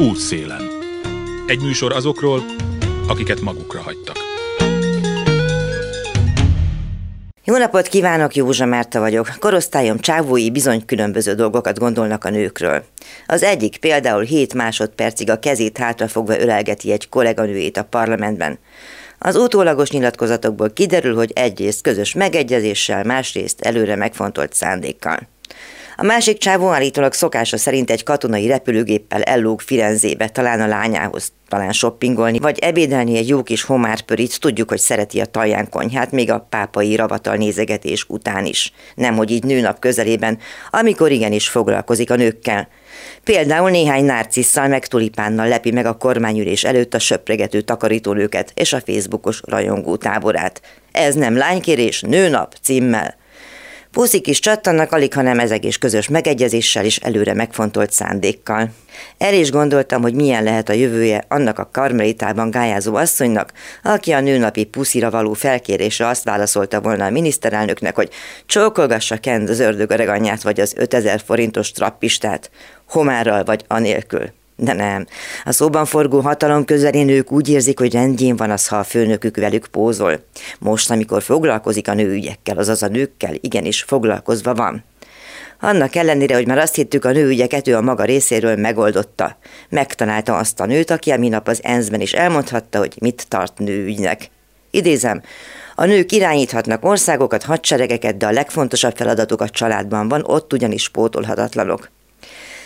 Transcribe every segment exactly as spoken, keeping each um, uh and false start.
Útszélen. Egy műsor azokról, akiket magukra hagytak. Jó napot kívánok, Józsa Márta vagyok. Korosztályom csávói bizony különböző dolgokat gondolnak a nőkről. Az egyik például hét másodpercig a kezét hátrafogva ölelgeti egy kolléganőjét a parlamentben. Az utólagos nyilatkozatokból kiderül, hogy egyrészt közös megegyezéssel, másrészt előre megfontolt szándékkal. A másik csávó állítólag szokása szerint egy katonai repülőgéppel ellóg Firenzébe, talán a lányához, talán shoppingolni, vagy ebédelni egy jó kis homárpörit, tudjuk, hogy szereti a talján konyhát, még a pápai ravatal nézegetés után is. Nemhogy így nőnap közelében, amikor igenis foglalkozik a nőkkel. Például néhány narcisszal meg tulipánnal lepi meg a kormányülés előtt a söpregető takarítónőket és a Facebookos rajongó táborát. Ez nem lánykérés, nőnap címmel. Puszik is csattannak, alig, hanem ezek is közös megegyezéssel és előre megfontolt szándékkal. Erre is gondoltam, hogy milyen lehet a jövője annak a karmelitában gályázó asszonynak, aki a nőnapi puszira való felkérésre azt válaszolta volna a miniszterelnöknek, hogy csókolgassa Kent az ördög öreganyját vagy az ötezer forintos trappistát, homárral vagy anélkül. De nem. A szóban forgó hatalom közeli nők úgy érzik, hogy rendjén van az, ha a főnökük velük pózol. Most, amikor foglalkozik a nőügyekkel, azaz a nőkkel, igenis foglalkozva van. Annak ellenére, hogy már azt hittük, a nőügyeket ő a maga részéről megoldotta. Megtalálta azt a nőt, aki a minap az enszben is elmondhatta, hogy mit tart nőügynek. Idézem, a nők irányíthatnak országokat, hadseregeket, de a legfontosabb feladatuk a családban van, ott ugyanis pótolhatatlanok.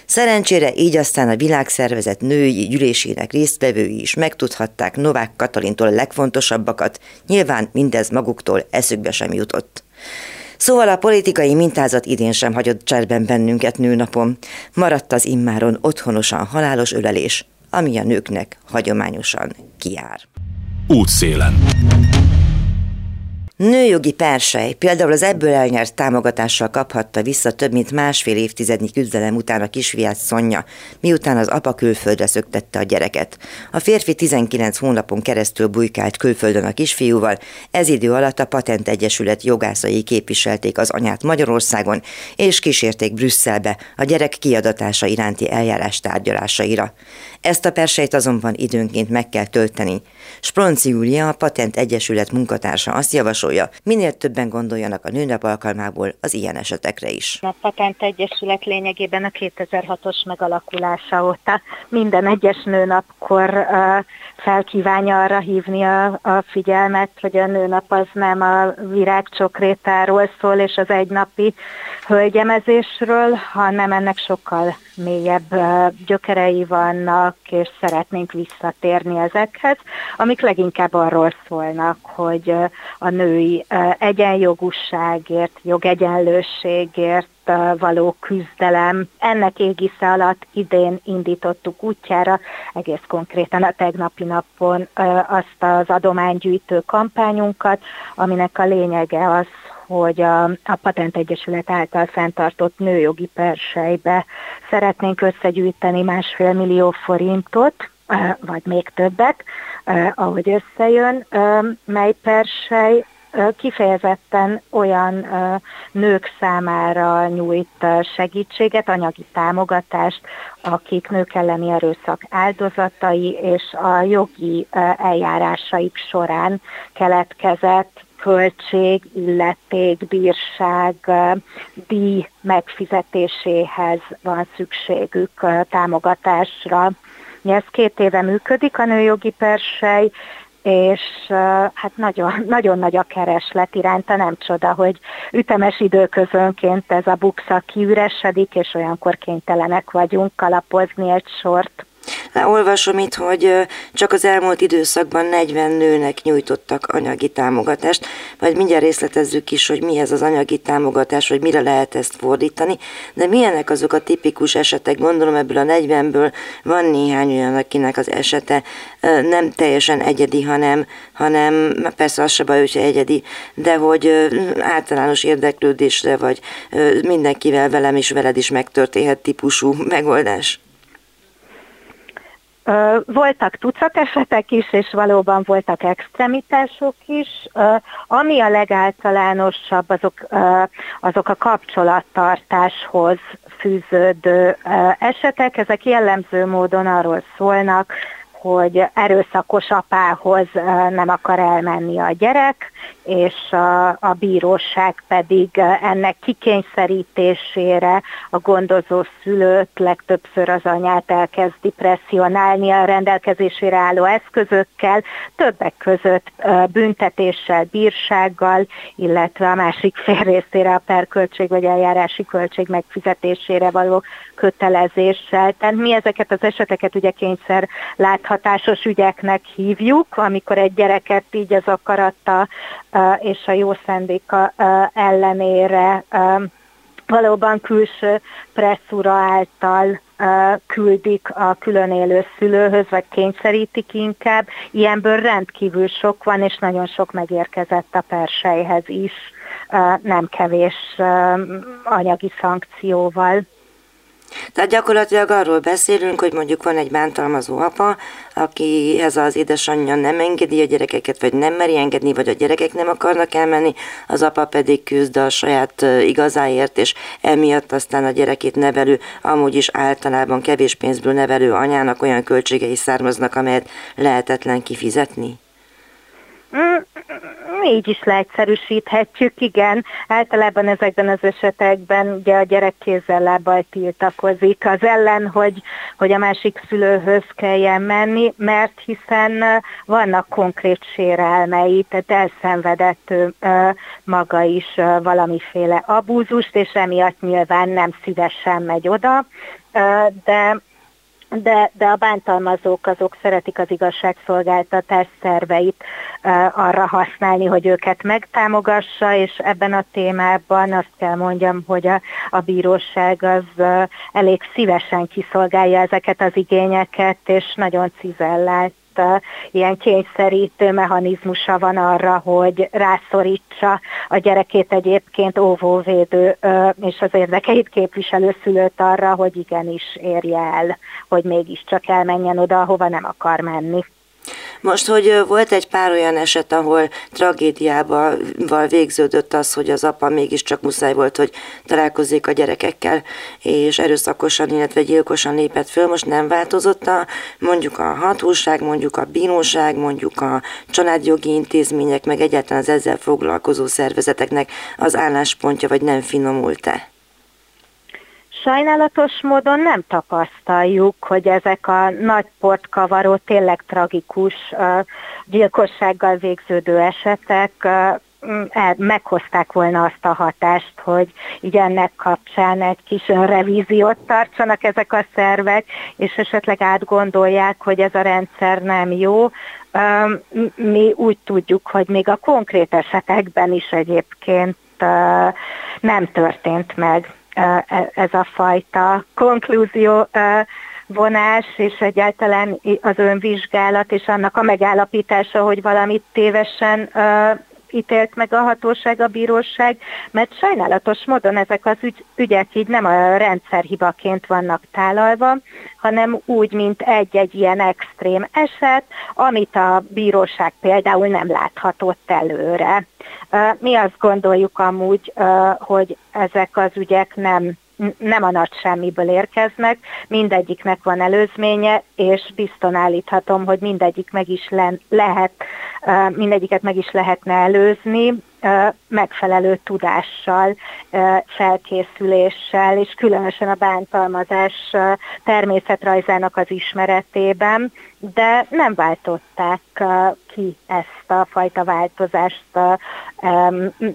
Szerencsére így aztán a világszervezet női gyűlésének résztvevői is megtudhatták Novák Katalintól a legfontosabbakat, nyilván mindez maguktól eszükbe sem jutott. Szóval a politikai mintázat idén sem hagyott cserben bennünket nőnapon. Maradt az immáron otthonosan halálos ölelés, ami a nőknek hagyományosan kijár. Útszélen. Nőjogi Persely például az ebből elnyert támogatással kaphatta vissza több mint másfél évtizednyi küzdelem után a kisfiát, Szonya, miután az apa külföldre szöktette a gyereket. A férfi tizenkilenc hónapon keresztül bujkált külföldön a kisfiúval, ez idő alatt a Patent Egyesület jogászai képviselték az anyát Magyarországon, és kísérték Brüsszelbe a gyerek kiadatása iránti eljárás tárgyalásaira. Ezt a perselyt azonban időnként meg kell tölteni. Spronz Júlia, a Patent Egyesület munkatársa azt javasolja, minél többen gondoljanak a nőnap alkalmából az ilyen esetekre is. A Patent Egyesület lényegében a kétezer-hatos megalakulása óta minden egyes nőnapkor felkívánja arra hívni a, a figyelmet, hogy a nőnap az nem a virágcsokrétáról szól és az egynapi hölgyemezésről, hanem ennek sokkal mélyebb gyökerei vannak, és szeretnénk visszatérni ezekhez, amik leginkább arról szólnak, hogy a nő egyenjogúságért, jogegyenlőségért való küzdelem. Ennek égisze alatt idén indítottuk útjára, egész konkrétan a tegnapi napon azt az adománygyűjtő kampányunkat, aminek a lényege az, hogy a, a Patent Egyesület által fenntartott nőjogi perselybe szeretnénk összegyűjteni másfél millió forintot, vagy még többet, ahogy összejön, mely persely kifejezetten olyan nők számára nyújt segítséget, anyagi támogatást, akik nők elleni erőszak áldozatai, és a jogi eljárásaik során keletkezett költség, illeték, bírság, díj megfizetéséhez van szükségük támogatásra. Ez két éve működik a nőjogi persely, és hát nagyon, nagyon nagy a kereslet iránta, nem csoda, hogy ütemes időközönként ez a buksa kiüresedik, és olyankor kénytelenek vagyunk alapozni egy sort. Olvasom itt, hogy csak az elmúlt időszakban negyven nőnek nyújtottak anyagi támogatást, majd mindjárt részletezzük is, hogy mi ez az anyagi támogatás, hogy mire lehet ezt fordítani, de milyenek azok a tipikus esetek, gondolom ebből a negyvenből van néhány olyan, akinek az esete nem teljesen egyedi, hanem, hanem persze az se baj, hogyha egyedi, de hogy általános érdeklődésre, vagy mindenkivel, velem is, veled is megtörténhet típusú megoldás. Voltak tucat esetek is, és valóban voltak extremitások is. Ami a legáltalánosabb, azok, azok a kapcsolattartáshoz fűződő esetek. Ezek jellemző módon arról szólnak, hogy erőszakos apához nem akar elmenni a gyerek, és a, a bíróság pedig ennek kikényszerítésére a gondozó szülőt, legtöbbször az anyát elkezdi presszionálni a rendelkezésére álló eszközökkel, többek között büntetéssel, bírsággal, illetve a másik fél részére a perköltség vagy eljárási költség megfizetésére való kötelezéssel. Tehát mi ezeket az eseteket ugye kényszer láthatásos ügyeknek hívjuk, amikor egy gyereket így az akarata és a jó szándéka ellenére valóban külső presszúra által küldik a különélő szülőhöz, vagy kényszerítik inkább. Ilyenből rendkívül sok van, és nagyon sok megérkezett a Perselyhez is, nem kevés anyagi szankcióval. Tehát gyakorlatilag arról beszélünk, hogy mondjuk van egy bántalmazó apa, akihez az édesanyja nem engedi a gyerekeket, vagy nem meri engedni, vagy a gyerekek nem akarnak elmenni, az apa pedig küzd a saját igazáért, és emiatt aztán a gyerekét nevelő, amúgy is általában kevés pénzből nevelő anyának olyan költségei származnak, amelyet lehetetlen kifizetni. Mm, így is leegyszerűsíthetjük, igen. Általában ezekben az esetekben ugye a gyerek kézzel lábbal tiltakozik az ellen, hogy, hogy a másik szülőhöz kelljen menni, mert hiszen vannak konkrét sérelmei, tehát elszenvedett maga is valamiféle abúzust, és emiatt nyilván nem szívesen megy oda, de... De, de a bántalmazók azok szeretik az igazságszolgáltatás szerveit uh, arra használni, hogy őket megtámogassa, és ebben a témában azt kell mondjam, hogy a, a bíróság az uh, elég szívesen kiszolgálja ezeket az igényeket, és nagyon cizellált uh, ilyen kényszerítő mechanizmusa van arra, hogy rászorítsa a gyerekét egyébként óvóvédő uh, és az érdekeit képviselő szülőt arra, hogy igenis érje el, hogy mégiscsak elmenjen oda, ahova nem akar menni. Most, hogy volt egy pár olyan eset, ahol tragédiával végződött az, hogy az apa mégiscsak muszáj volt, hogy találkozzék a gyerekekkel, és erőszakosan, illetve gyilkosan lépett föl, most nem változott a, mondjuk a hatóság, mondjuk a bíróság, mondjuk a családjogi intézmények, meg egyáltalán az ezzel foglalkozó szervezeteknek az álláspontja, vagy nem finomult-e? Sajnálatos módon nem tapasztaljuk, hogy ezek a nagy portkavaró, tényleg tragikus uh, gyilkossággal végződő esetek uh, meghozták volna azt a hatást, hogy így ennek kapcsán egy kis revíziót tartsanak ezek a szervek, és esetleg átgondolják, hogy ez a rendszer nem jó. Mi úgy tudjuk, hogy még a konkrét esetekben is egyébként uh, nem történt meg ez a fajta konklúzió vonás, és egyáltalán az önvizsgálat, és annak a megállapítása, hogy valamit tévesen ítélt meg a hatóság, a bíróság, mert sajnálatos módon ezek az ügy, ügyek így nem a rendszerhibaként vannak tálalva, hanem úgy, mint egy-egy ilyen extrém eset, amit a bíróság például nem láthatott előre. Mi azt gondoljuk amúgy, hogy ezek az ügyek nem, nem a nagy semmiből érkeznek, mindegyiknek van előzménye, és biztosan állíthatom, hogy mindegyik meg is le, lehet, mindegyiket meg is lehetne előzni megfelelő tudással, felkészüléssel, és különösen a bántalmazás természetrajzának az ismeretében, de nem váltották ki ezt a fajta változást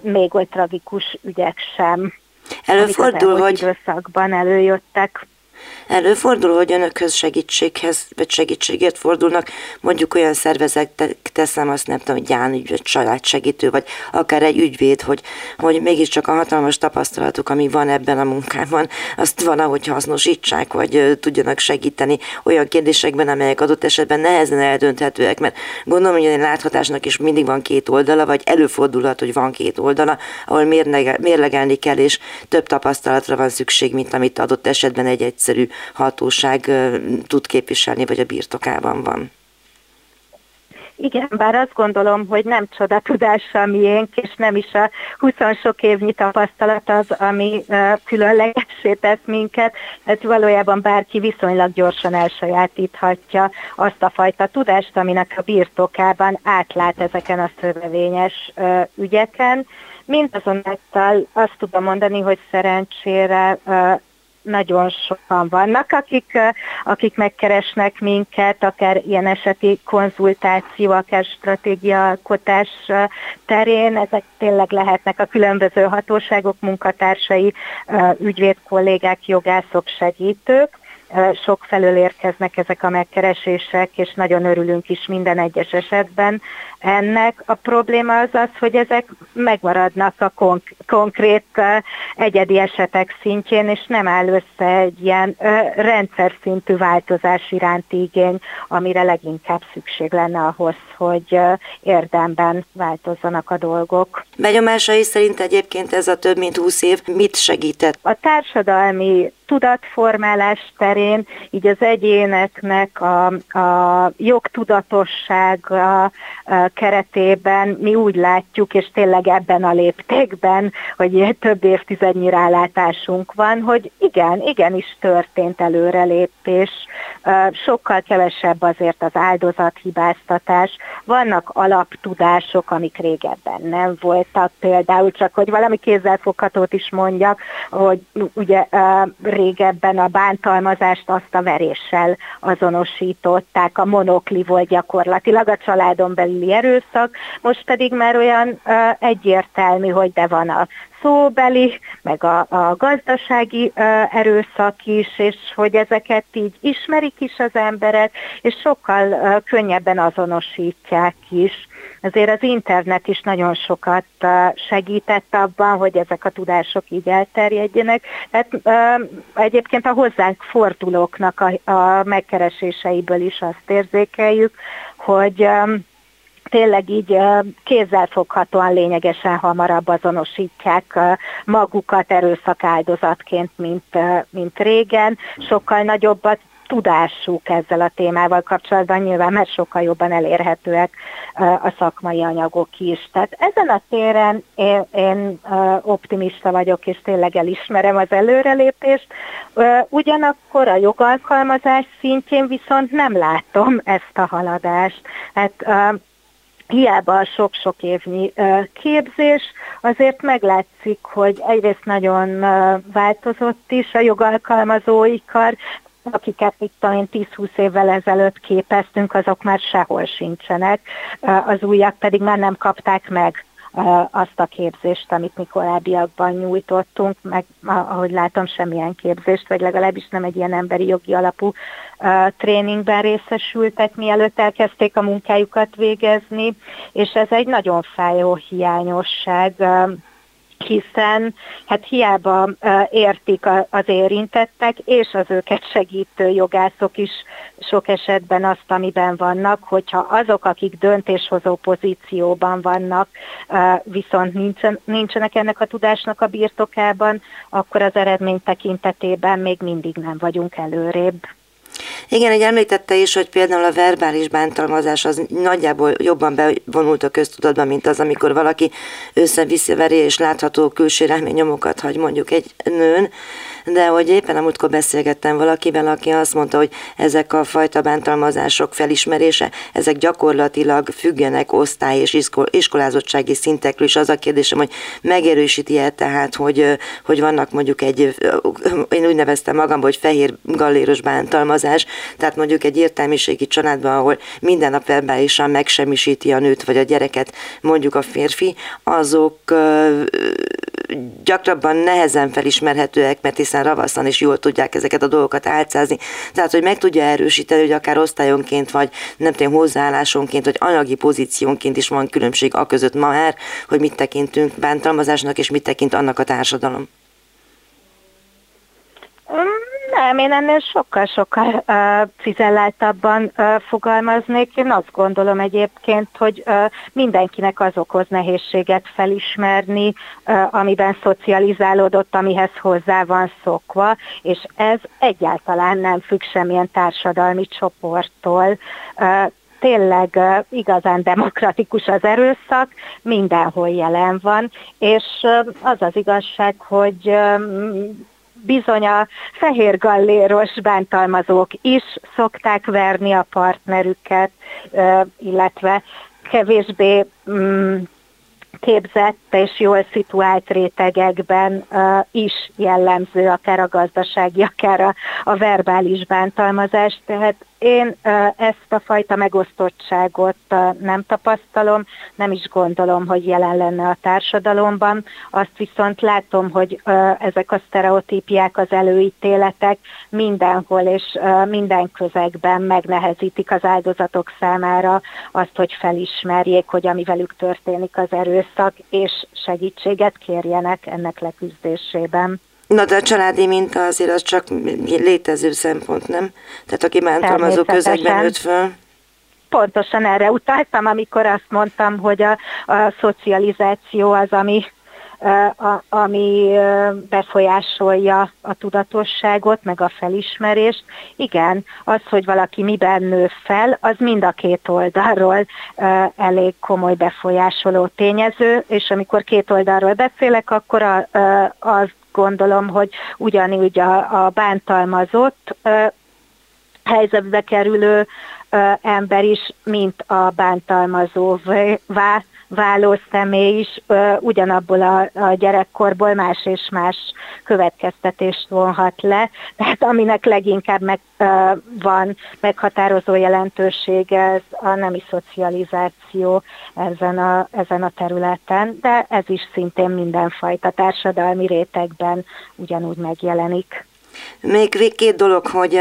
még oly tragikus ügyek sem. Előfordul, hogy időszakban előjöttek. Előfordul, hogy önökhöz segítséghez, vagy segítségért fordulnak, mondjuk olyan szervezetek, teszem azt, nem tudom, gyánügy, vagy családsegítő, vagy akár egy ügyvéd, hogy, hogy mégiscsak a hatalmas tapasztalatuk, ami van ebben a munkában, azt valahogy hasznosítsák, vagy tudjanak segíteni olyan kérdésekben, amelyek adott esetben nehezen eldönthetőek, mert gondolom, hogy a láthatásnak is mindig van két oldala, vagy előfordulhat, hogy van két oldala, ahol mérlegelni kell, és több tapasztalatra van szükség, mint amit adott esetben egy egyszerű hatóság tud képviselni, vagy a birtokában van. Igen, bár azt gondolom, hogy nem csoda tudása a miénk, és nem is a huszonsok évnyi tapasztalat az, ami uh, különlegessé tesz minket. Ez valójában bárki viszonylag gyorsan elsajátíthatja azt a fajta tudást, aminek a birtokában átlát ezeken a szövevényes uh, ügyeken. Mindazonáltal azt tudom mondani, hogy szerencsére uh, nagyon sokan vannak, akik, akik megkeresnek minket, akár ilyen eseti konzultáció, akár stratégiaalkotás terén. Ezek tényleg lehetnek a különböző hatóságok, munkatársai, ügyvédkollégák, jogászok, segítők. Sok felől érkeznek ezek a megkeresések, és nagyon örülünk is minden egyes esetben ennek. A probléma az az, hogy ezek megmaradnak a konk- konkrét uh, egyedi esetek szintjén, és nem áll össze egy ilyen uh, rendszer szintű változás iránti igény, amire leginkább szükség lenne ahhoz, hogy uh, érdemben változzanak a dolgok. Benyomásai szerint egyébként ez a több mint húsz év mit segített? A társadalmi tudatformálás terén, így az egyéneknek a, a jogtudatossága keretében mi úgy látjuk, és tényleg ebben a léptékben, hogy több évtizednyi rálátásunk van, hogy igen, igenis történt előrelépés, sokkal kevesebb azért az áldozathibáztatás, vannak alaptudások, amik régebben nem voltak, például csak, hogy valami kézzelfoghatót is mondjak, hogy ugye régebben a bántalmazást azt a veréssel azonosították, a monokli volt gyakorlatilag a családon belüli erőszak, most pedig már olyan uh, egyértelmű, hogy de van a szóbeli, meg a, a gazdasági uh, erőszak is, és hogy ezeket így ismerik is az emberek, és sokkal uh, könnyebben azonosítják is. Azért az internet is nagyon sokat uh, segített abban, hogy ezek a tudások így elterjedjenek. Hát, uh, egyébként a hozzánk fordulóknak a, a megkereséseiből is azt érzékeljük, hogy... Um, Tényleg így kézzelfoghatóan lényegesen hamarabb azonosítják magukat erőszak áldozatként, mint, mint régen. Sokkal nagyobb a tudásuk ezzel a témával kapcsolatban, nyilván mert sokkal jobban elérhetőek a szakmai anyagok is. Tehát ezen a téren én, én optimista vagyok, és tényleg elismerem az előrelépést. Ugyanakkor a jogalkalmazás szintjén viszont nem látom ezt a haladást. Hát, hiába sok-sok évnyi képzés, azért meglátszik, hogy egyrészt nagyon változott is a jogalkalmazói kar, akiket itt talán tíz-húsz évvel ezelőtt képeztünk, azok már sehol sincsenek, az újak pedig már nem kapták meg azt a képzést, amit mi korábbiakban nyújtottunk, meg ahogy látom semmilyen képzést, vagy legalábbis nem egy ilyen emberi jogi alapú uh, tréningben részesültek, mielőtt elkezdték a munkájukat végezni, és ez egy nagyon fájó hiányosság, uh, hiszen hát hiába uh, értik a, az érintettek, és az őket segítő jogászok is sok esetben azt, amiben vannak, hogyha azok, akik döntéshozó pozícióban vannak, uh, viszont nincsen, nincsenek ennek a tudásnak a birtokában, akkor az eredmény tekintetében még mindig nem vagyunk előrébb. Igen, egy említette is, hogy például a verbális bántalmazás az nagyjából jobban bevonult a köztudatba, mint az, amikor valaki össze-visszaveri és látható külső nyomokat hagy mondjuk egy nőn, de hogy éppen a múltkor beszélgettem valakivel, aki azt mondta, hogy ezek a fajta bántalmazások felismerése, ezek gyakorlatilag függenek osztály és iskol- iskolázottsági szintekről, és az a kérdésem, hogy megerősíti-e tehát, hogy, hogy vannak mondjuk egy, én úgy neveztem magamban, hogy fehér galléros bántalmazás, tehát mondjuk egy értelmiségi családban, ahol minden nap verbálisan megsemmisíti a nőt vagy a gyereket, mondjuk a férfi, azok gyakrabban nehezen felismerhetőek, mert hiszen ravaszan és jól tudják ezeket a dolgokat álcázni. Tehát, hogy meg tudja erősíteni, hogy akár osztályonként, vagy nem tudom, hozzáállásonként, vagy anyagi pozíciónként is van különbség a között ma már, hogy mit tekintünk bántalmazásnak, és mit tekint annak a társadalom. Nem, én ennél sokkal-sokkal uh, cizelláltabban uh, fogalmaznék. Én azt gondolom egyébként, hogy uh, mindenkinek az okoz nehézséget felismerni, uh, amiben szocializálódott, amihez hozzá van szokva, és ez egyáltalán nem függ semmilyen társadalmi csoporttól. Uh, Tényleg uh, igazán demokratikus az erőszak, mindenhol jelen van, és uh, az az igazság, hogy uh, bizony a fehér galléros bántalmazók is szokták verni a partnerüket, uh, illetve kevésbé um, képzett és jól szituált rétegekben uh, is jellemző akár a gazdasági, akár a, a verbális bántalmazás. Tehát én uh, ezt a fajta megosztottságot uh, nem tapasztalom, nem is gondolom, hogy jelen lenne a társadalomban. Azt viszont látom, hogy uh, ezek a sztereotípiák, az előítéletek mindenhol és uh, minden közegben megnehezítik az áldozatok számára azt, hogy felismerjék, hogy ami velük történik az erőszak, és segítséget kérjenek ennek leküzdésében. Na, de a családi minta azért az csak létező szempont, nem? Tehát aki bántalmazó közegben nőtt föl. Pontosan erre utaltam, amikor azt mondtam, hogy a, a szocializáció az, ami, a, ami befolyásolja a tudatosságot, meg a felismerést. Igen, az, hogy valaki miben nő fel, az mind a két oldalról elég komoly befolyásoló tényező, és amikor két oldalról beszélek, akkor a, az gondolom, hogy ugyanúgy a, a bántalmazott ö, helyzetbe kerülő ö, ember is, mint a bántalmazóvá váló személy is ö, ugyanabból a, a gyerekkorból más és más következtetést vonhat le. Tehát aminek leginkább meg, ö, van meghatározó jelentősége, ez a nemi szocializáció ezen a, ezen a területen, de ez is szintén mindenfajta társadalmi rétegben ugyanúgy megjelenik. Még, még két dolog, hogy...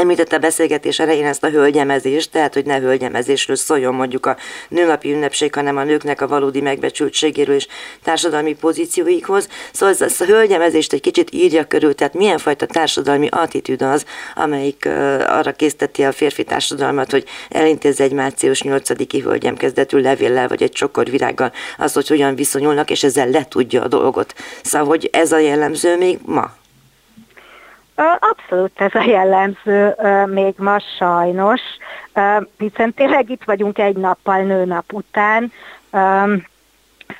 Említette a beszélgetés elején ezt a hölgyemezést, tehát hogy ne hölgyemezésről szóljon mondjuk a nőnapi ünnepség, hanem a nőknek a valódi megbecsültségéről és társadalmi pozícióikhoz. Szóval ezt a hölgyemezést egy kicsit írja körül, tehát milyen fajta társadalmi attitűd az, amelyik arra készteti a férfi társadalmat, hogy elintézze egy március nyolcadiki hölgyem kezdetű levéllel vagy egy csokor virággal azt, hogy hogyan viszonyulnak, és ezzel letudja a dolgot. Szóval, hogy ez a jellemző még ma? Abszolút ez a jellemző még ma sajnos, hiszen tényleg itt vagyunk egy nappal nőnap után,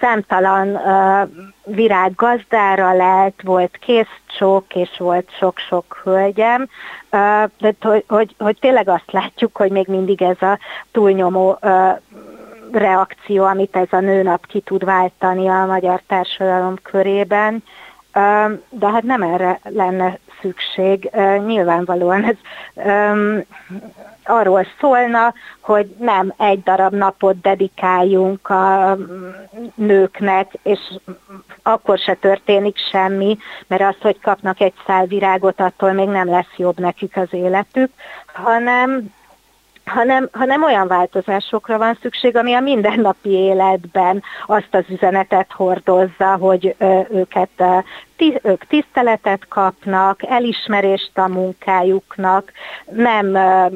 számtalan virág gazdára lett, volt kézcsók és volt sok-sok hölgyem, de hogy, hogy, hogy tényleg azt látjuk, hogy még mindig ez a túlnyomó reakció, amit ez a nőnap ki tud váltani a magyar társadalom körében, de hát nem erre lenne szükség. Nyilvánvalóan ez um, arról szólna, hogy nem egy darab napot dedikáljunk a nőknek, és akkor se történik semmi, mert az, hogy kapnak egy szál virágot, attól még nem lesz jobb nekik az életük, hanem Hanem, hanem olyan változásokra van szükség, ami a mindennapi életben azt az üzenetet hordozza, hogy ö, őket, ti, ők tiszteletet kapnak, elismerést a munkájuknak, nem ö,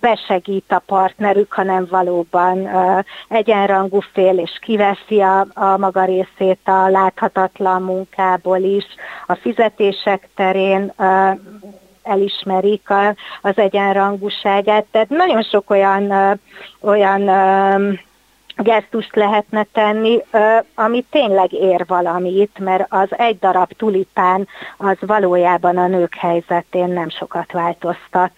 besegít a partnerük, hanem valóban ö, egyenrangú fél, és kiveszi a, a maga részét a láthatatlan munkából is, a fizetések terén ö, elismerik a, az egyenrangúságát. Tehát nagyon sok olyan, ö, olyan ö, gesztust lehetne tenni, ö, ami tényleg ér valamit, mert az egy darab tulipán az valójában a nők helyzetén nem sokat változtat.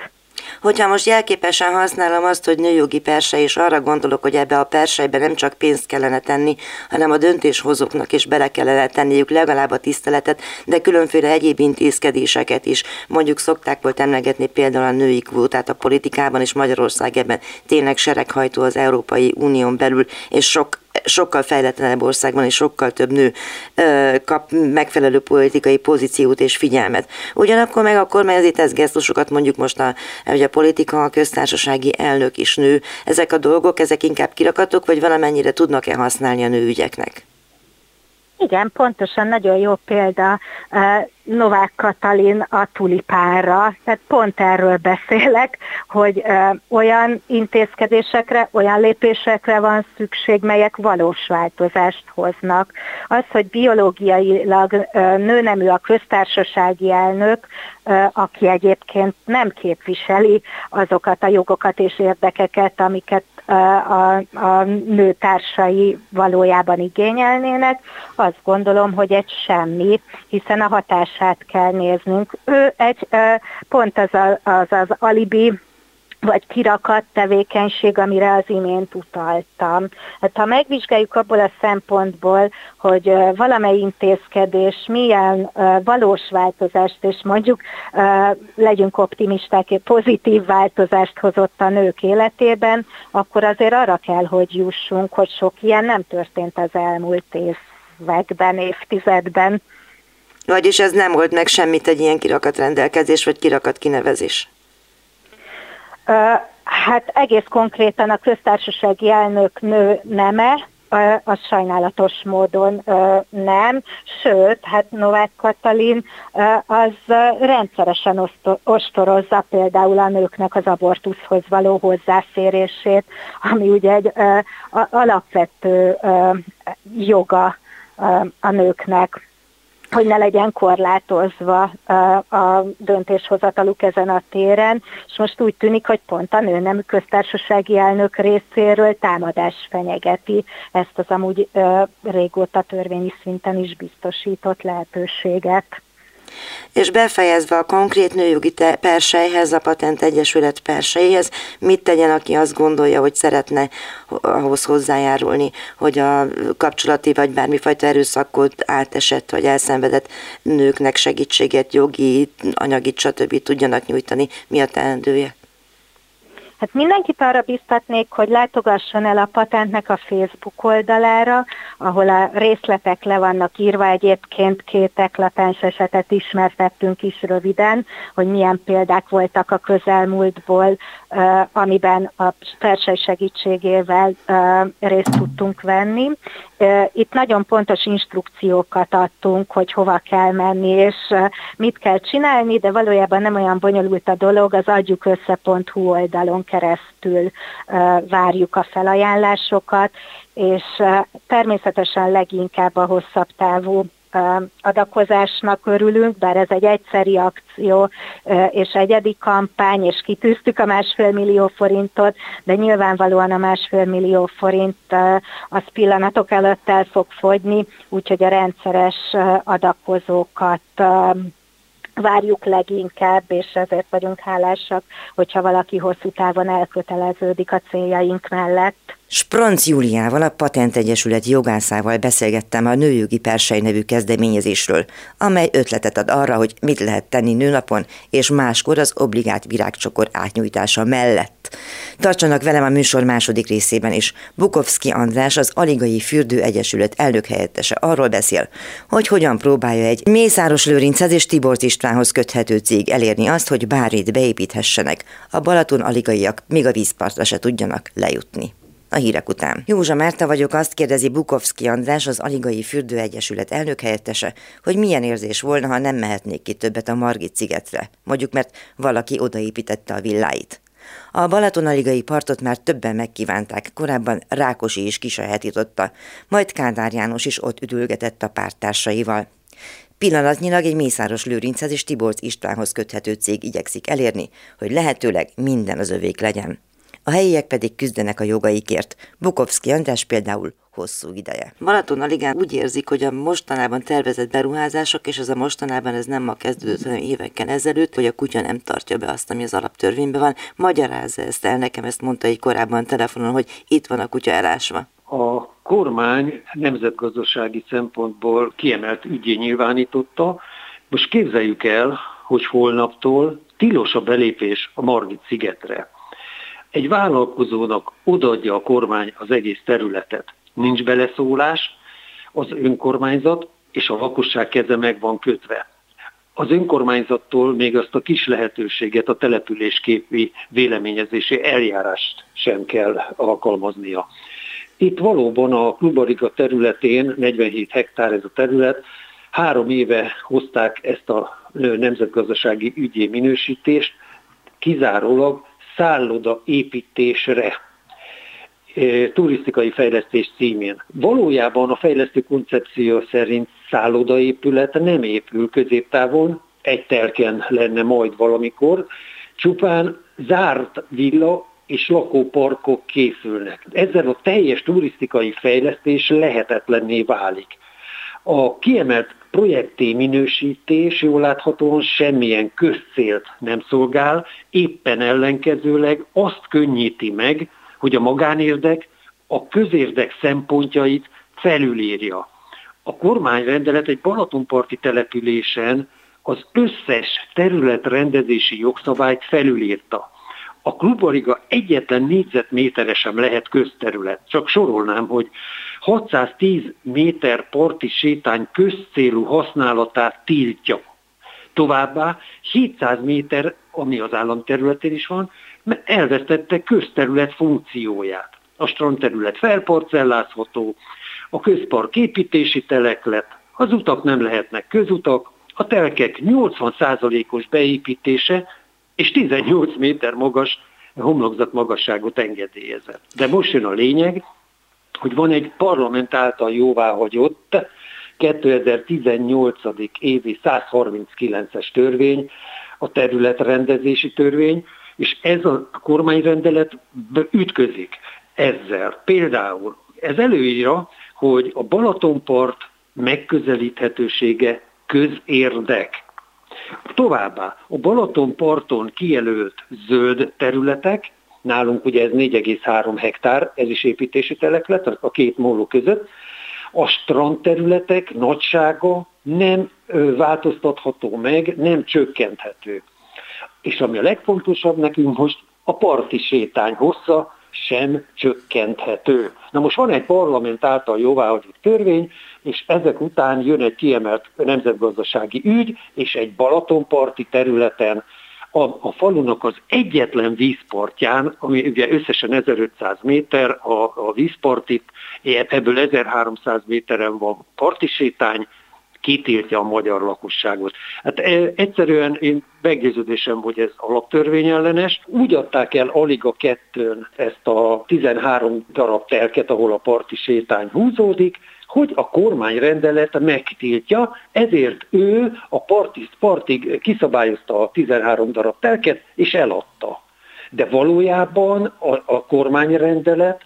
Hogyha most jelképesen használom azt, hogy nőjogi persely, és arra gondolok, hogy ebbe a perselybe nem csak pénzt kellene tenni, hanem a döntéshozóknak is bele kellene tenniük legalább a tiszteletet, de különféle egyéb intézkedéseket is. Mondjuk szokták volt emlegetni például a női kvótát a politikában, és Magyarország ebben tényleg sereghajtó az Európai Unión belül, és sok sokkal fejletlenebb országban és sokkal több nő ö, kap megfelelő politikai pozíciót és figyelmet. Ugyanakkor meg a kormányzat tesz gesztusokat, mondjuk most a, a politika, a köztársasági elnök is nő. Ezek a dolgok, ezek inkább kirakatok, vagy valamennyire tudnak-e használni a nőügyeknek? Igen, pontosan, nagyon jó példa. Novák Katalin a tulipánra, tehát pont erről beszélek, hogy ö, olyan intézkedésekre, olyan lépésekre van szükség, melyek valós változást hoznak. Az, hogy biológiailag ö, nőnemű a köztársasági elnök, ö, aki egyébként nem képviseli azokat a jogokat és érdekeket, amiket ö, a, a nőtársai valójában igényelnének, azt gondolom, hogy egy semmi, hiszen a hatás kell néznünk. Ő egy, pont az, a, az az alibi, vagy kirakat tevékenység, amire az imént utaltam. Hát, ha megvizsgáljuk abból a szempontból, hogy valamely intézkedés milyen valós változást, és mondjuk legyünk optimisták, pozitív változást hozott a nők életében, akkor azért arra kell, hogy jussunk, hogy sok ilyen nem történt az elmúlt években, évtizedben. Vagyis ez nem volt meg semmit egy ilyen kirakat rendelkezés, vagy kirakat kinevezés? Hát egész konkrétan a köztársasági elnök nő neme, az sajnálatos módon nem, sőt, hát Novák Katalin az rendszeresen ostorozza például a nőknek az abortuszhoz való hozzáférését, ami ugye egy alapvető joga a nőknek, hogy ne legyen korlátozva a döntéshozataluk ezen a téren, és most úgy tűnik, hogy pont a nőnemű köztársasági elnök részéről támadás fenyegeti ezt az amúgy régóta törvényi szinten is biztosított lehetőséget. És befejezve a konkrét nőjogi perselyhez, a Patent Egyesület perselyhez, mit tegyen, aki azt gondolja, hogy szeretne ahhoz hozzájárulni, hogy a kapcsolati vagy bármifajta erőszakot átesett vagy elszenvedett nőknek segítséget, jogi, anyagit, stb. Tudjanak nyújtani? Mi a teendője? Hát mindenkit arra biztatnék, hogy látogasson el a Patentnek a Facebook oldalára, ahol a részletek le vannak írva, egyébként két eklatens esetet ismertettünk is röviden, hogy milyen példák voltak a közelmúltból, amiben a persely segítségével részt tudtunk venni. Itt nagyon pontos instrukciókat adtunk, hogy hova kell menni és mit kell csinálni, de valójában nem olyan bonyolult a dolog, az adjukössze pont hu oldalon keresztül várjuk a felajánlásokat, és természetesen leginkább a hosszabb távú adakozásnak örülünk, bár ez egy egyszeri akció és egyedi kampány, és kitűztük a másfél millió forintot, de nyilvánvalóan a másfél millió forint az pillanatok előtt el fog fogyni, úgyhogy a rendszeres adakozókat várjuk leginkább, és ezért vagyunk hálásak, hogyha valaki hosszú távon elköteleződik a céljaink mellett. Spronz Júliával, a Patent Egyesület jogászával beszélgettem a Nőjogi Persely nevű kezdeményezésről, amely ötletet ad arra, hogy mit lehet tenni nőnapon és máskor az obligát virágcsokor átnyújtása mellett. Tartsanak velem a műsor második részében is. Bukovszky András, az Aligai Fürdő Egyesület elnökhelyettese arról beszél, hogy hogyan próbálja egy Mészáros Lőrinchez és Tiborcz Istvánhoz köthető cég elérni azt, hogy bármit beépíthessenek, a Balaton-aligaiak még a vízpartra se tudjanak lejutni. A hírek után. Józsa Márta vagyok, azt kérdezi Bukovszky András, az Aligai Fürdő Egyesület elnökhelyettese, hogy milyen érzés volna, ha nem mehetnék ki többet a Margitszigetre, mondjuk mert valaki odaépítette a villáit. A balatonaligai partot már többen megkívánták, korábban Rákosi is kisajátította, majd Kádár János is ott üdülgetett a párttársaival. Pillanatnyilag egy Mészáros Lőrinchez és Tiborcz Istvánhoz köthető cég igyekszik elérni, hogy lehetőleg minden az övék legyen. A helyiek pedig küzdenek a jogaikért. Bukovszky András például hosszú ideje. Balatonaligán úgy érzik, hogy a mostanában tervezett beruházások, és ez a mostanában ez nem ma kezdődött, hanem évekkel ezelőtt, hogy a kutya nem tartja be azt, ami az alaptörvényben van. Magyarázza ezt el, nekem ezt mondta így korábban telefonon, hogy itt van a kutya elásva. A kormány nemzetgazdasági szempontból kiemelt ügyé nyilvánította. Most képzeljük el, hogy holnaptól tilos a belépés a Margit-szigetre. Egy vállalkozónak odaadja a kormány az egész területet. Nincs beleszólás, az önkormányzat és a lakosság keze meg van kötve. Az önkormányzattól még azt a kis lehetőséget, a településképi véleményezési eljárást sem kell alkalmaznia. Itt valóban a Klubariga területén, negyvenhét hektár ez a terület, Három éve hozták ezt a nemzetgazdasági ügyé minősítést, kizárólag szálloda építésre, turisztikai fejlesztés címén. Valójában a fejlesztő koncepció szerint szállodaépület nem épül középtávon, egy telken lenne majd valamikor, csupán zárt villa és lakóparkok készülnek. Ezzel a teljes turisztikai fejlesztés lehetetlenné válik. A kiemelt projekté minősítés jól láthatóan semmilyen közcélt nem szolgál, éppen ellenkezőleg azt könnyíti meg, hogy a magánérdek a közérdek szempontjait felülírja. A kormányrendelet egy balatonparti településen az összes területrendezési jogszabályt felülírta. A Klubariga egyetlen négyzetmétere sem lehet közterület. Csak sorolnám, hogy hatszáztíz méter parti sétány közcélú használatát tiltja. Továbbá hétszáz méter, ami az állam területén is van, elvesztette közterület funkcióját. A strandterület felparcellázható, a közpark építési telek lett, az utak nem lehetnek közutak, a telkek nyolcvan százalékos beépítése és tizennyolc méter magas homlokzat magasságot engedélyezett. De most jön a lényeg, hogy van egy parlament által jóváhagyott kétezer-tizennyolc. évi száz harminckilences törvény, a területrendezési törvény, és ez a kormányrendelet ütközik ezzel. Például ez előírja, hogy a Balatonpart megközelíthetősége közérdek. Továbbá a Balatonparton kijelölt zöld területek, nálunk ugye ez négy egész három hektár, ez is építési telek lett a két móló között, a strandterületek nagysága nem változtatható meg, nem csökkenthető. És ami a legfontosabb nekünk most, a parti sétány hossza sem csökkenthető. Na most van egy parlament által jóváhagyott törvény, és ezek után jön egy kiemelt nemzetgazdasági ügy, és egy balatonparti területen, a, a falunak az egyetlen vízpartján, ami ugye összesen ezerötszáz méter a, a vízpartit, ebből ezerháromszáz méteren van parti sétány, kitiltja a magyar lakosságot. Hát egyszerűen én meggyőződésem, hogy ez alaptörvényellenes. Úgy adták el alig a kettőn ezt a tizenhárom darab telket, ahol a parti sétány húzódik, hogy a kormányrendelet megtiltja, ezért ő a parti, partig kiszabályozta a tizenhárom darab telket, és eladta. De valójában a, a kormányrendelet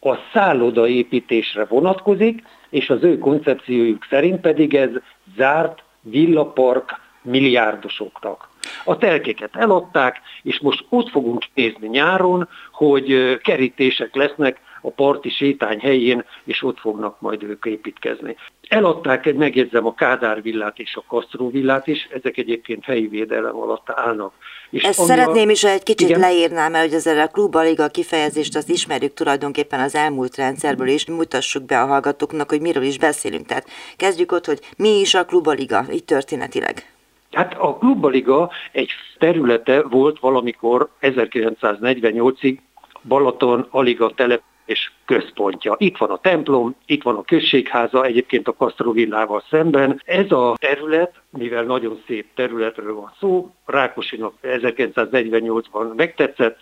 a szállodaépítésre vonatkozik, és az ő koncepciójuk szerint pedig ez zárt villapark milliárdosoknak. A telkéket eladták, és most ott fogunk nézni nyáron, hogy kerítések lesznek a parti sétány helyén, és ott fognak majd ők építkezni. Eladták, megjegyzem, a Kádár villát és a Castro villát is, ezek egyébként helyi védelem alatt állnak. És ezt szeretném a... is, egy kicsit igen? leírnám el, hogy ezzel a Klubariga kifejezést azt ismerjük tulajdonképpen az elmúlt rendszerből is, mutassuk be a hallgatóknak, hogy miről is beszélünk. Tehát kezdjük ott, hogy mi is a Klubariga, így történetileg. Hát a Klubariga egy területe volt valamikor ezerkilencszáznegyvennyolcig Balatonaliga telep és központja. Itt van a templom, itt van a községháza, egyébként a Castro villával szemben. Ez a terület, mivel nagyon szép területről van szó, Rákosinak ezerkilencszáznegyvennyolcban megtetszett,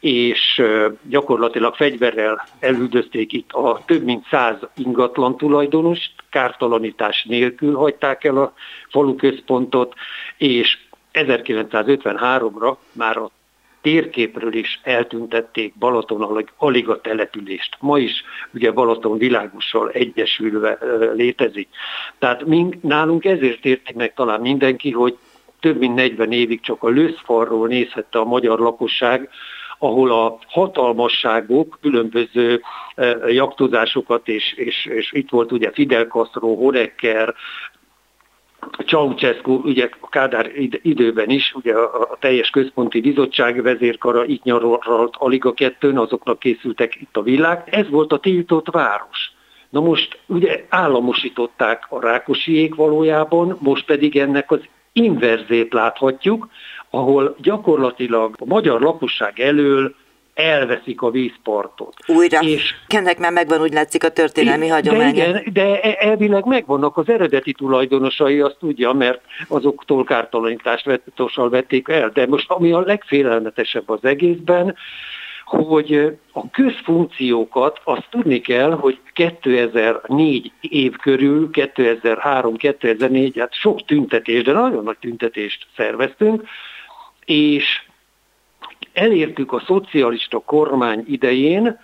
és gyakorlatilag fegyverrel elüldözték itt a több mint száz ingatlan tulajdonost, kártalanítás nélkül hagyták el a falu központot, és ezerkilencszázötvenháromra már a térképről is eltüntették Balatonaliga települést. Ma is ugye Balaton világossal egyesülve létezik. Tehát mink, nálunk ezért érti meg talán mindenki, hogy több mint negyven évig csak a löszfalról nézhette a magyar lakosság, ahol a hatalmasságok különböző jaktozásokat, és, és, és itt volt ugye Fidel Castro, Honecker, Ceausescu, ugye Kádár időben is, ugye a teljes központi bizottság vezérkara itt nyaralt Aliga kettőn, azoknak készültek itt a villák. Ez volt a tiltott város. Na most ugye államosították a rákosiék valójában, most pedig ennek az inverzét láthatjuk, ahol gyakorlatilag a magyar lakosság elől elveszik a vízpartot. Újra. És ennek már megvan, úgy látszik, a történelmi de hagyománya. Igen, de elvileg megvannak az eredeti tulajdonosai, azt tudja, mert azoktól kártalanítással vették el. De most ami a legfélelmetesebb az egészben, hogy a közfunkciókat azt tudni kell, hogy kétezer-négy év körül, kétezer-három kétezer-négy, hát sok tüntetést, de nagyon nagy tüntetést szerveztünk, és elértük a szocialista kormány idején,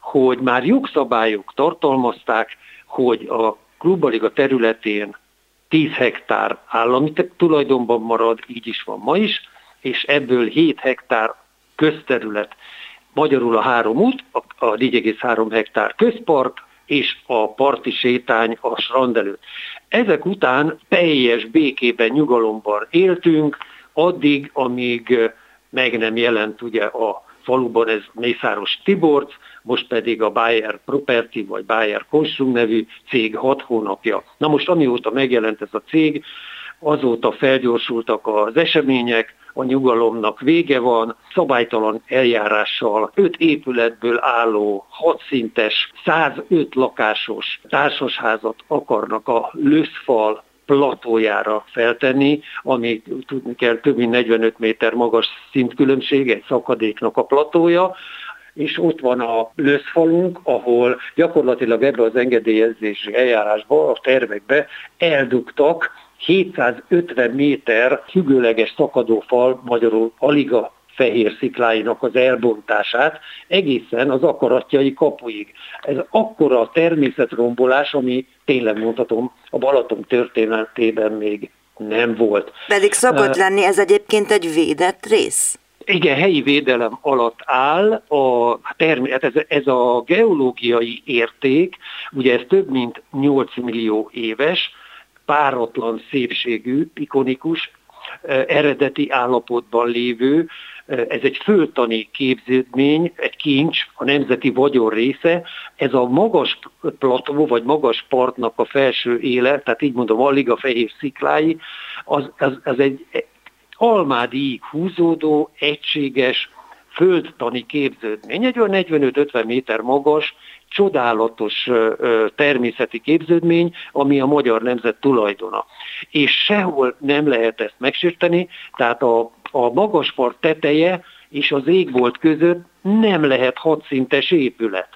hogy már jogszabályok tartalmazták, hogy a Klubariga területén tíz hektár állami tulajdonban marad, így is van ma is, és ebből hét hektár közterület. Magyarul a három út, a négy egész három hektár közpark és a parti sétány a strand előtt. Ezek után teljes békében, nyugalomban éltünk, addig, amíg meg nem jelent ugye a faluban ez Mészáros Tiborcz, most pedig a Bayer Property vagy Bayer Consum nevű cég hat hónapja. Na most amióta megjelent ez a cég, azóta felgyorsultak az események, a nyugalomnak vége van, szabálytalan eljárással öt épületből álló, hatszintes, százöt lakásos társasházat akarnak a Löszfal platójára feltenni, amit tudni kell, több mint negyvenöt méter magas szintkülönbség, egy szakadéknak a platója, és ott van a Löszfalunk, ahol gyakorlatilag ebbe az engedélyezési eljárásba, a tervekbe eldugtak hétszázötven méter függőleges szakadófal, magyarul Aliga fehér szikláinak az elbontását egészen az akaratjai kapuig. Ez akkora természetrombolás, ami tényleg mondhatom, a Balaton történetében még nem volt. Pedig szokott lenni ez egyébként egy védett rész? Igen, helyi védelem alatt áll, a természet, ez, ez a geológiai érték, ugye ez több mint nyolc millió éves, páratlan szépségű, ikonikus, eredeti állapotban lévő, ez egy földtani képződmény, egy kincs, a nemzeti vagyon része, ez a magas plató, vagy magas partnak a felső éle, tehát így mondom, alig a fehér sziklái, az, az, az egy almádiig húzódó, egységes, földtani képződmény, egy olyan negyvenöt-ötven méter magas, csodálatos természeti képződmény, ami a magyar nemzet tulajdona. És sehol nem lehet ezt megsérteni, tehát a, a magaspart teteje és az égbolt között nem lehet hatszintes épület.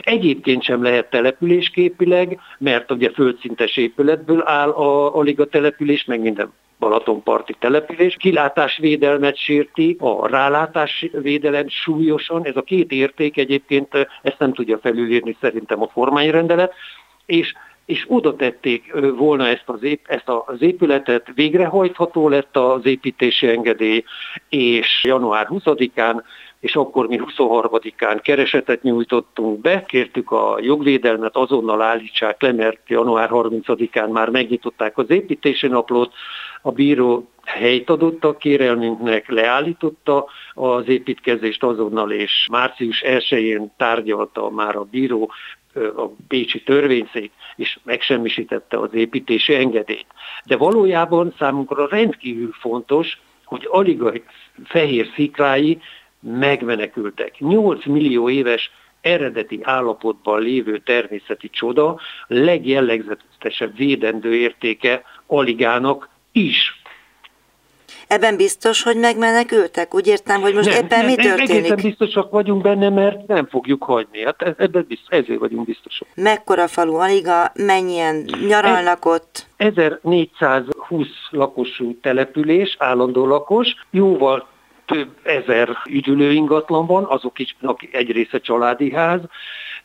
Egyébként sem lehet településképileg, mert ugye földszintes épületből áll a, alig a település, meg minden balatonparti település. Kilátásvédelmet sérti, a rálátásvédelem súlyosan, ez a két érték egyébként, ezt nem tudja felülírni szerintem a kormányrendelet, és, és oda tették volna ezt az, ép, ezt az épületet, végrehajtható lett az építési engedély, és január huszadikán, és akkor mi huszonharmadikán keresetet nyújtottunk be, kértük a jogvédelmet, azonnal állítsák le, mert január harmincadikán már megnyitották az építési naplót, a bíró helyt adott a kérelmünknek, leállította az építkezést azonnal, és március elsején tárgyalta már a bíró, a bécsi törvényszék, és megsemmisítette az építési engedélyt. De valójában számunkra rendkívül fontos, hogy alig a fehér szikrái megmenekültek. nyolc millió éves eredeti állapotban lévő természeti csoda, legjellegzetesebb védendő értéke Aligának is. Ebben biztos, hogy megmenekültek? Úgy értem, hogy most nem, ebben nem, mi történik? Egészen biztosak vagyunk benne, mert nem fogjuk hagyni. Hát ebben biztos, ezért vagyunk biztosak. Mekkora falu Aliga, mennyien nyaralnak ott? ezernégyszázhúsz lakosú település, állandó lakos, jóval több ezer üdülő ingatlan van, azok is egy része családi ház,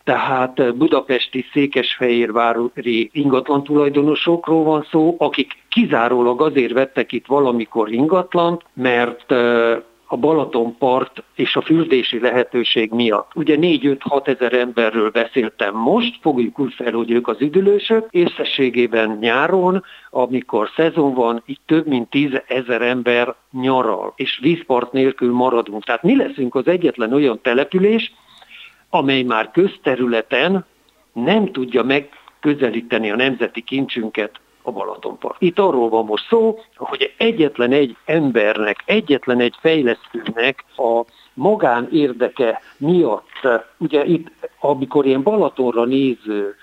tehát budapesti, székesfehérvári ingatlan tulajdonosokról van szó, akik kizárólag azért vettek itt valamikor ingatlant, mert a Balatonpart és a fürdési lehetőség miatt. Ugye négy-öt-hat ezer emberről beszéltem most, fogjuk úgy fel, hogy ők az üdülősök. Összességében nyáron, amikor szezon van, itt több mint tízezer ember nyaral, és vízpart nélkül maradunk. Tehát mi leszünk az egyetlen olyan település, amely már közterületen nem tudja megközelíteni a nemzeti kincsünket, a Balatonpart. Itt arról van most szó, hogy egyetlen egy embernek, egyetlen egy fejlesztőnek a magán érdeke miatt, ugye itt, amikor ilyen Balatonra néző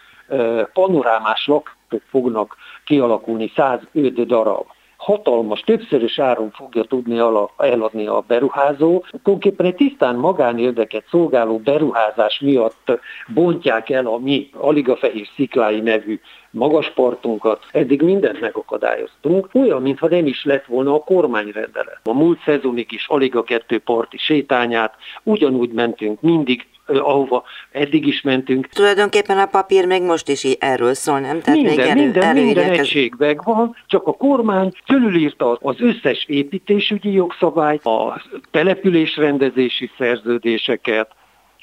panorámás lakók fognak kialakulni, százöt darab, hatalmas, többszörös áron fogja tudni eladni a beruházó. Tulajdonképpen egy tisztán magánérdeket szolgáló beruházás miatt bontják el a mi Aliga Fehér Sziklái nevű magaspartunkat. Eddig mindent megakadályoztunk, olyan, mintha nem is lett volna a kormányrendelet. A múlt szezonig is Aliga kettő parti sétányát ugyanúgy mentünk mindig, ahova eddig is mentünk. Tulajdonképpen a papír még most is erről szól, nem? Tehát minden, még elő, minden, minden egység megvan, csak a kormány fölülírta az összes építésügyi jogszabályt, a településrendezési szerződéseket,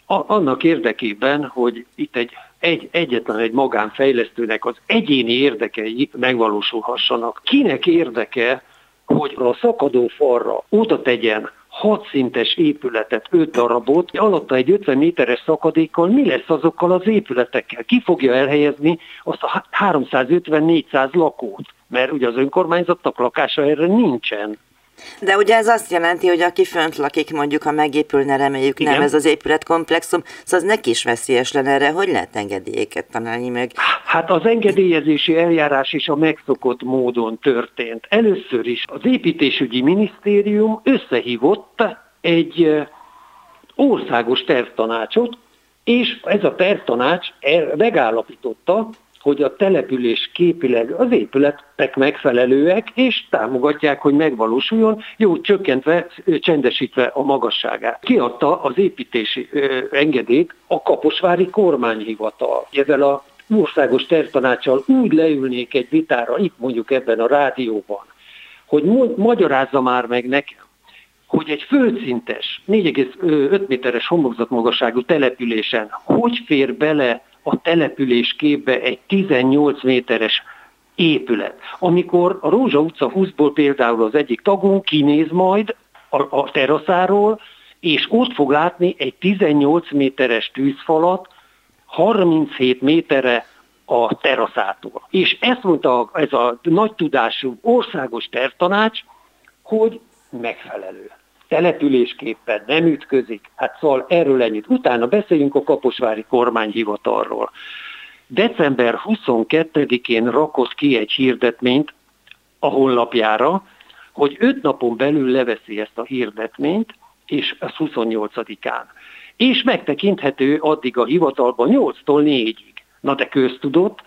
a, annak érdekében, hogy itt egy, egy, egyetlen egy magánfejlesztőnek az egyéni érdekei megvalósulhassanak. Kinek érdeke, hogy a szakadó falra oda tegyen hat szintes épületet, öt darabot, alatta egy ötven méteres szakadékkal mi lesz azokkal az épületekkel? Ki fogja elhelyezni azt a háromszázötven-négyszáz lakót? Mert ugye az önkormányzatnak lakása erre nincsen. De ugye ez azt jelenti, hogy aki fönt lakik, mondjuk, ha megépülne, reméljük, igen, nem ez az épületkomplexum, szóval az neki is veszélyes lenne erre. Hogy lehet engedélyeket találni meg? Hát az engedélyezési eljárás is a megszokott módon történt. Először is az építésügyi minisztérium összehívott egy országos tervtanácsot, és ez a tervtanács megállapította, hogy a település képileg az épületek megfelelőek, és támogatják, hogy megvalósuljon, jó, csökkentve, csendesítve a magasságát. Kiadta az építési engedélyt a kaposvári kormányhivatal. Ezzel az országos tervtanáccsal úgy leülnék egy vitára, itt mondjuk ebben a rádióban, hogy magyarázza már meg nekem, hogy egy földszintes, négy egész öt méteres homlokzatmagasságú településen hogy fér bele a település képbe egy tizennyolc méteres épület. Amikor a Rózsa utca húszból például az egyik tagunk kinéz majd a, a teraszáról, és ott fog látni egy tizennyolc méteres tűzfalat, harminchét méterre a teraszától. És ezt mondta ez a nagy tudású országos tervtanács, hogy megfelelő. Településképpen nem ütközik, hát szóval erről ennyit. Utána beszéljünk a kaposvári kormányhivatalról. december huszonkettedikén rakott ki egy hirdetményt a honlapjára, hogy öt napon belül leveszi ezt a hirdetményt, és az huszonnyolcadikán. És megtekinthető addig a hivatalban nyolctól négyig. Na de köztudott,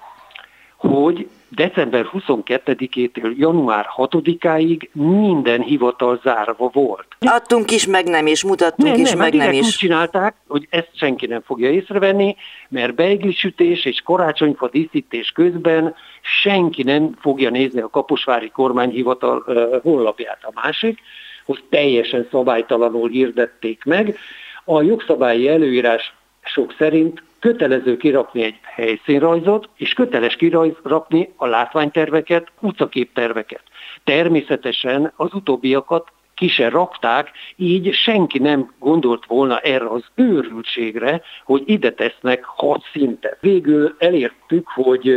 hogy december huszonkettedikétől január hatodikáig minden hivatal zárva volt. Adtunk is, meg nem is, mutattunk nem, is, nem, meg nem is. Úgy csinálták, hogy ezt senki nem fogja észrevenni, mert beiglisütés és karácsonyfa díszítés közben senki nem fogja nézni a kaposvári kormányhivatal uh, honlapját. A másik, hogy teljesen szabálytalanul hirdették meg. A jogszabályi előírások szerint kötelező kirakni egy helyszínrajzot, és köteles kirakni a látványterveket, utcaképterveket. Természetesen az utóbbiakat ki se rakták, így senki nem gondolt volna erre az őrültségre, hogy ide tesznek hat szintet. Végül elértük, hogy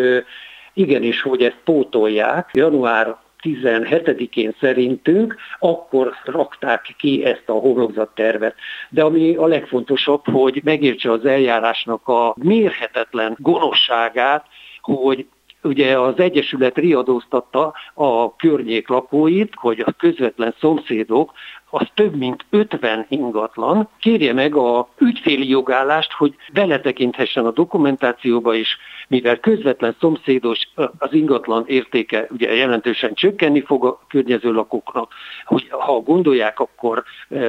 igenis, hogy ezt pótolják. január tizenhetedikén szerintünk, akkor rakták ki ezt a homlokzattervet. De ami a legfontosabb, hogy megértse az eljárásnak a mérhetetlen gonoszságát, hogy ugye az Egyesület riadóztatta a környék lakóit, hogy a közvetlen szomszédok, az több mint ötven ingatlan, kérje meg a ügyféli jogállást, hogy beletekinthessen a dokumentációba is, mivel közvetlen szomszédos az ingatlan értéke ugye jelentősen csökkenni fog a környező lakóknak, hogy ha gondolják, akkor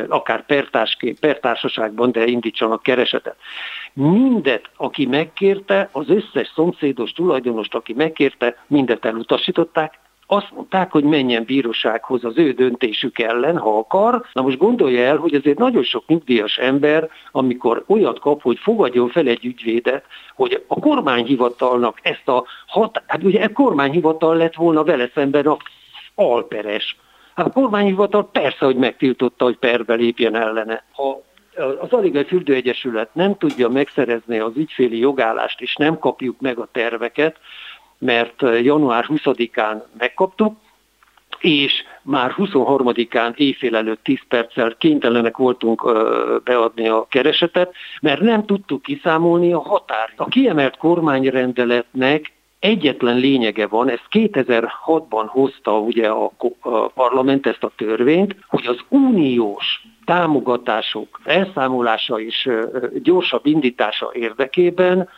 akár pertársaságban, de indítsanak keresetet. Mindet, aki megkérte, az összes szomszédos tulajdonost, aki megkérte, mindet elutasították. Azt mondták, hogy menjen bírósághoz az ő döntésük ellen, ha akar. Na most gondolja el, hogy azért nagyon sok nyugdíjas ember, amikor olyat kap, hogy fogadjon fel egy ügyvédet, hogy a kormányhivatalnak ezt a hat... Hát ugye a kormányhivatal lett volna vele szemben a alperes. Hát a kormányhivatal persze, hogy megtiltotta, hogy perbe lépjen ellene. Ha az Aligai Fürdő Egyesület nem tudja megszerezni az ügyféli jogállást, és nem kapjuk meg a terveket, mert január huszadikán megkaptuk, és már huszonharmadikán éjfél előtt tíz perccel kénytelenek voltunk beadni a keresetet, mert nem tudtuk kiszámolni a határt. A kiemelt kormányrendeletnek egyetlen lényege van, ez kétezer-hatban hozta ugye a parlament ezt a törvényt, hogy az uniós támogatások elszámolása és gyorsabb indítása érdekében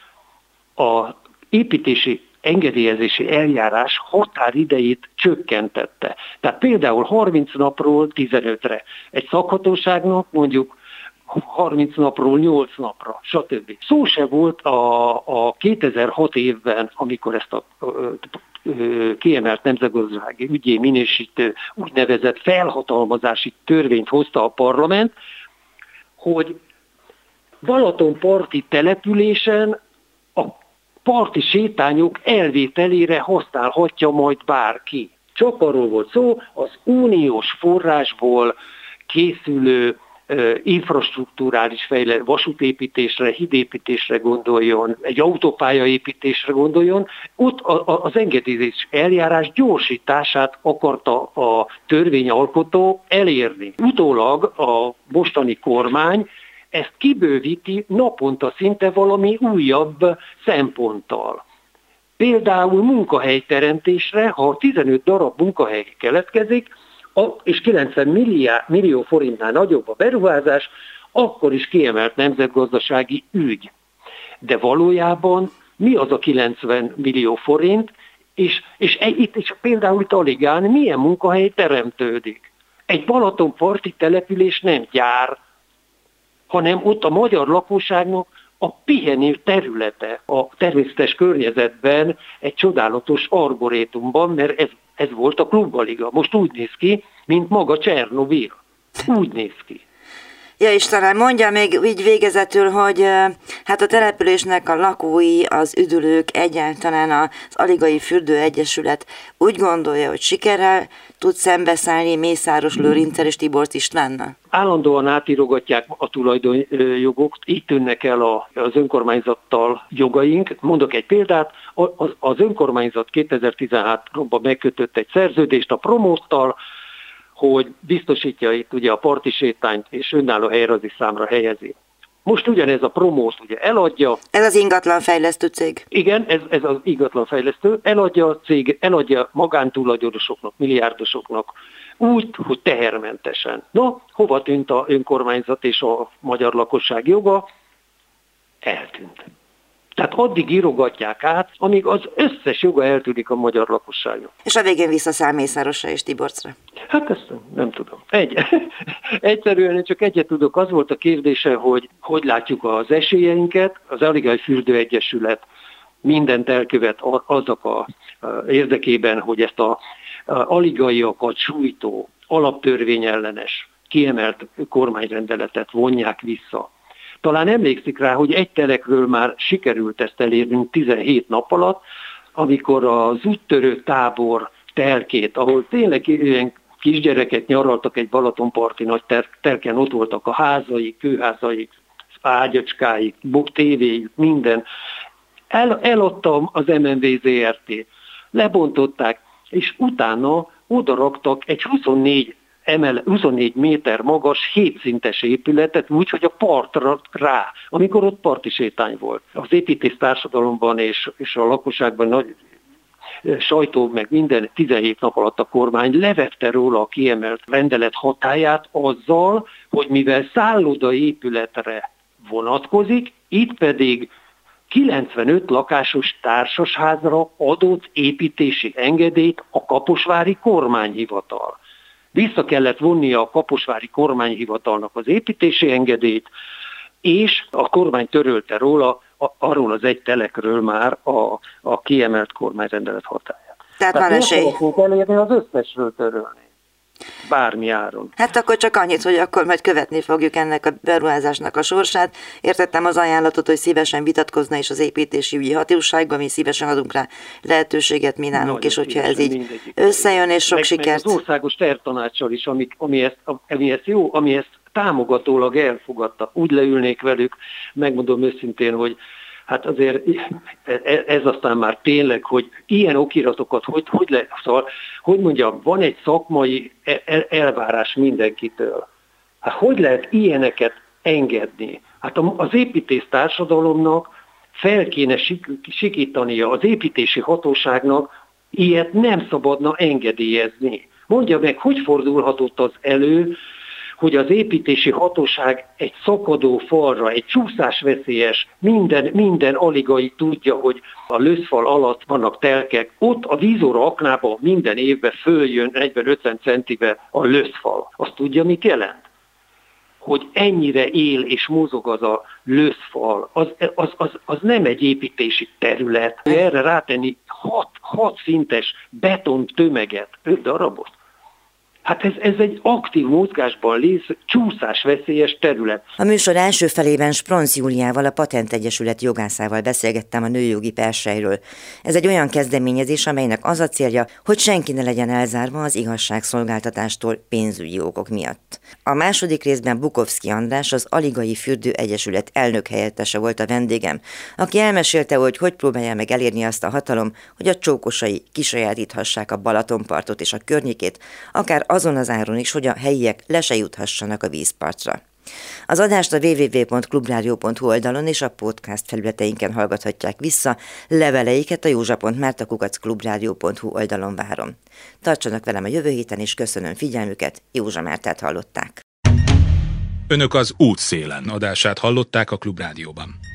a építési engedélyezési eljárás határidejét csökkentette. Tehát például harminc napról tizenötre. Egy szakhatóságnak mondjuk harminc napról nyolc napra, stb. Szó se volt a, a kétezer-hat évben, amikor ezt a ö, ö, kiemelt nemzetgazdasági ügyé minősítő úgynevezett felhatalmazási törvényt hozta a parlament, hogy Balaton-parti településen a parti sétányok elvételére használhatja majd bárki. Csak arról volt szó, az uniós forrásból készülő infrastruktúrális fejlesztésre, vasútépítésre, hídépítésre gondoljon, egy autópályaépítésre gondoljon, ott az engedélyezés eljárás gyorsítását akarta a törvényalkotó elérni. Utólag a mostani kormány ezt kibővíti naponta szinte valami újabb szemponttal. Például munkahelyteremtésre, ha tizenöt darab munkahely keletkezik, A, és kilencven millió forintnál nagyobb a beruházás, akkor is kiemelt nemzetgazdasági ügy. De valójában mi az a kilencven millió forint, és, és, e, itt, és például itt Aligán milyen munkahely teremtődik? Egy Balaton-parti település nem gyár, hanem ott a magyar lakosságnak a pihenő területe a természetes környezetben, egy csodálatos arborétumban, mert ez Ez volt a Klubariga. Most úgy néz ki, mint maga Csernobil. Úgy néz ki. Ja, és talán mondja még így végezetül, hogy hát a településnek a lakói, az üdülők, egyáltalán az Aligai Fürdő Egyesület úgy gondolja, hogy sikerrel tud szembeszállni Mészáros Lőrinccel és Tiborcz Istvánnal? Állandóan átírogatják a tulajdonjogokat, így tűnnek el az önkormányzattal jogaink. Mondok egy példát, az önkormányzat kétezer-tizenháromban megkötött egy szerződést a promóttal, hogy biztosítja itt ugye a parti sétányt és önálló helyrazi számra helyezi. Most ugyanez a promót ugye eladja. Ez az ingatlanfejlesztő cég. Igen, ez, ez az ingatlanfejlesztő. Eladja a cég, eladja magántulajdonosoknak, milliárdosoknak úgy, hogy tehermentesen. Na, hova tűnt a önkormányzat és a magyar lakosság joga? Eltűnt. Tehát addig írogatják át, amíg az összes joga eltűnik a magyar lakosságnak. És a végén visszaszáll Mészárosra és Tiborczra. Hát ezt nem, nem tudom. Egy, egyszerűen én csak egyet tudok, az volt a kérdése, hogy hogy látjuk az esélyeinket. Az Aligai Fürdő Egyesület mindent elkövet azok a, a érdekében, hogy ezt a, a aligaiakat sújtó, alaptörvényellenes, kiemelt kormányrendeletet vonják vissza. Talán emlékszik rá, hogy egy telekről már sikerült ezt elérnünk tizenhét nap alatt, amikor az úttörő tábor telkét, ahol tényleg ilyen kisgyerekek nyaraltak egy Balatonparti nagy telken, ott voltak a házaik, kőházaik, ágyacskáik, tévéjük, minden. El, eladtam az em en vé zé er té, lebontották, és utána odaraktak egy huszonnégy méter magas, hétszintes épületet, úgyhogy a partra rá, amikor ott parti sétány volt. Az építész társadalomban és, és a lakosságban nagy sajtó, meg minden tizenhét nap alatt a kormány levette róla a kiemelt rendelet hatáját azzal, hogy mivel szállodai épületre vonatkozik, itt pedig kilencvenöt lakásos társasházra adott építési engedélyt a kaposvári kormányhivatal. Vissza kellett vonnia a kaposvári kormányhivatalnak az építési engedélyt, és a kormány törölte róla, a, arról az egy telekről már a, a kiemelt kormányrendelet hatáját. Tehát, Tehát van esély. Szeretnénk elérni az összesről törölni. Bármi áron. Hát akkor csak annyit, hogy akkor majd követni fogjuk ennek a beruházásnak a sorsát. Értettem az ajánlatot, hogy szívesen vitatkozna is az építési ügyi hatóságban, mi szívesen adunk rá lehetőséget mi nálunk, nagy és hogyha ez így mindegyik összejön, és sok meg, sikert. Meg az országos tervtanácssal is, ami, ami, ezt, ami ezt jó, ami ezt támogatólag elfogadta. Úgy leülnék velük, megmondom őszintén, hogy hát azért ez aztán már tényleg, hogy ilyen okiratokat, hogy, hogy, le, szóval, hogy mondjam, van egy szakmai elvárás mindenkitől. Hát hogy lehet ilyeneket engedni? Hát az építész társadalomnak fel kéne sikítania, az építési hatóságnak ilyet nem szabadna engedélyezni. Mondja meg, hogy fordulhatott az elő, hogy az építési hatóság egy szakadó falra, egy csúszásveszélyes, minden, minden aligai tudja, hogy a löszfal alatt vannak telkek, ott a vízóra aknában minden évben följön negyven-ötven centibe a löszfal. Azt tudja, mit jelent? Hogy ennyire él és mozog az a löszfal, az, az, az, az nem egy építési terület. Erre rátenni hat, hat szintes beton tömeget, öt darabot. Hát ez, ez egy aktív mozgásban lévő csúszásveszélyes terület. A műsor első felében Spronz Júliával, a Patent Egyesület jogászával beszélgettem a nőjogi perselyről. Ez egy olyan kezdeményezés, amelynek az a célja, hogy senki ne legyen elzárva az igazságszolgáltatástól pénzügyi okok miatt. A második részben Bukovszky András, az Aligai Fürdő Egyesület elnök helyettese volt a vendégem, aki elmesélte, hogy hogy próbálja meg elérni azt a hatalom, hogy a csókosai kisajátíthassák a Balatonpartot és a környékét, akár azon az áron is, hogy a helyiek le se juthassanak a vízpartra. Az adást a double-u double-u double-u pont klubradio pont hu oldalon és a podcast felületeinken hallgathatják vissza, leveleiket a józsa pont márta kukac klubradio pont hu oldalon várom. Tartsanak velem a jövő héten, és köszönöm figyelmüket, Józsa Mártát hallották. Önök az Útszélen adását hallották a Klubrádióban.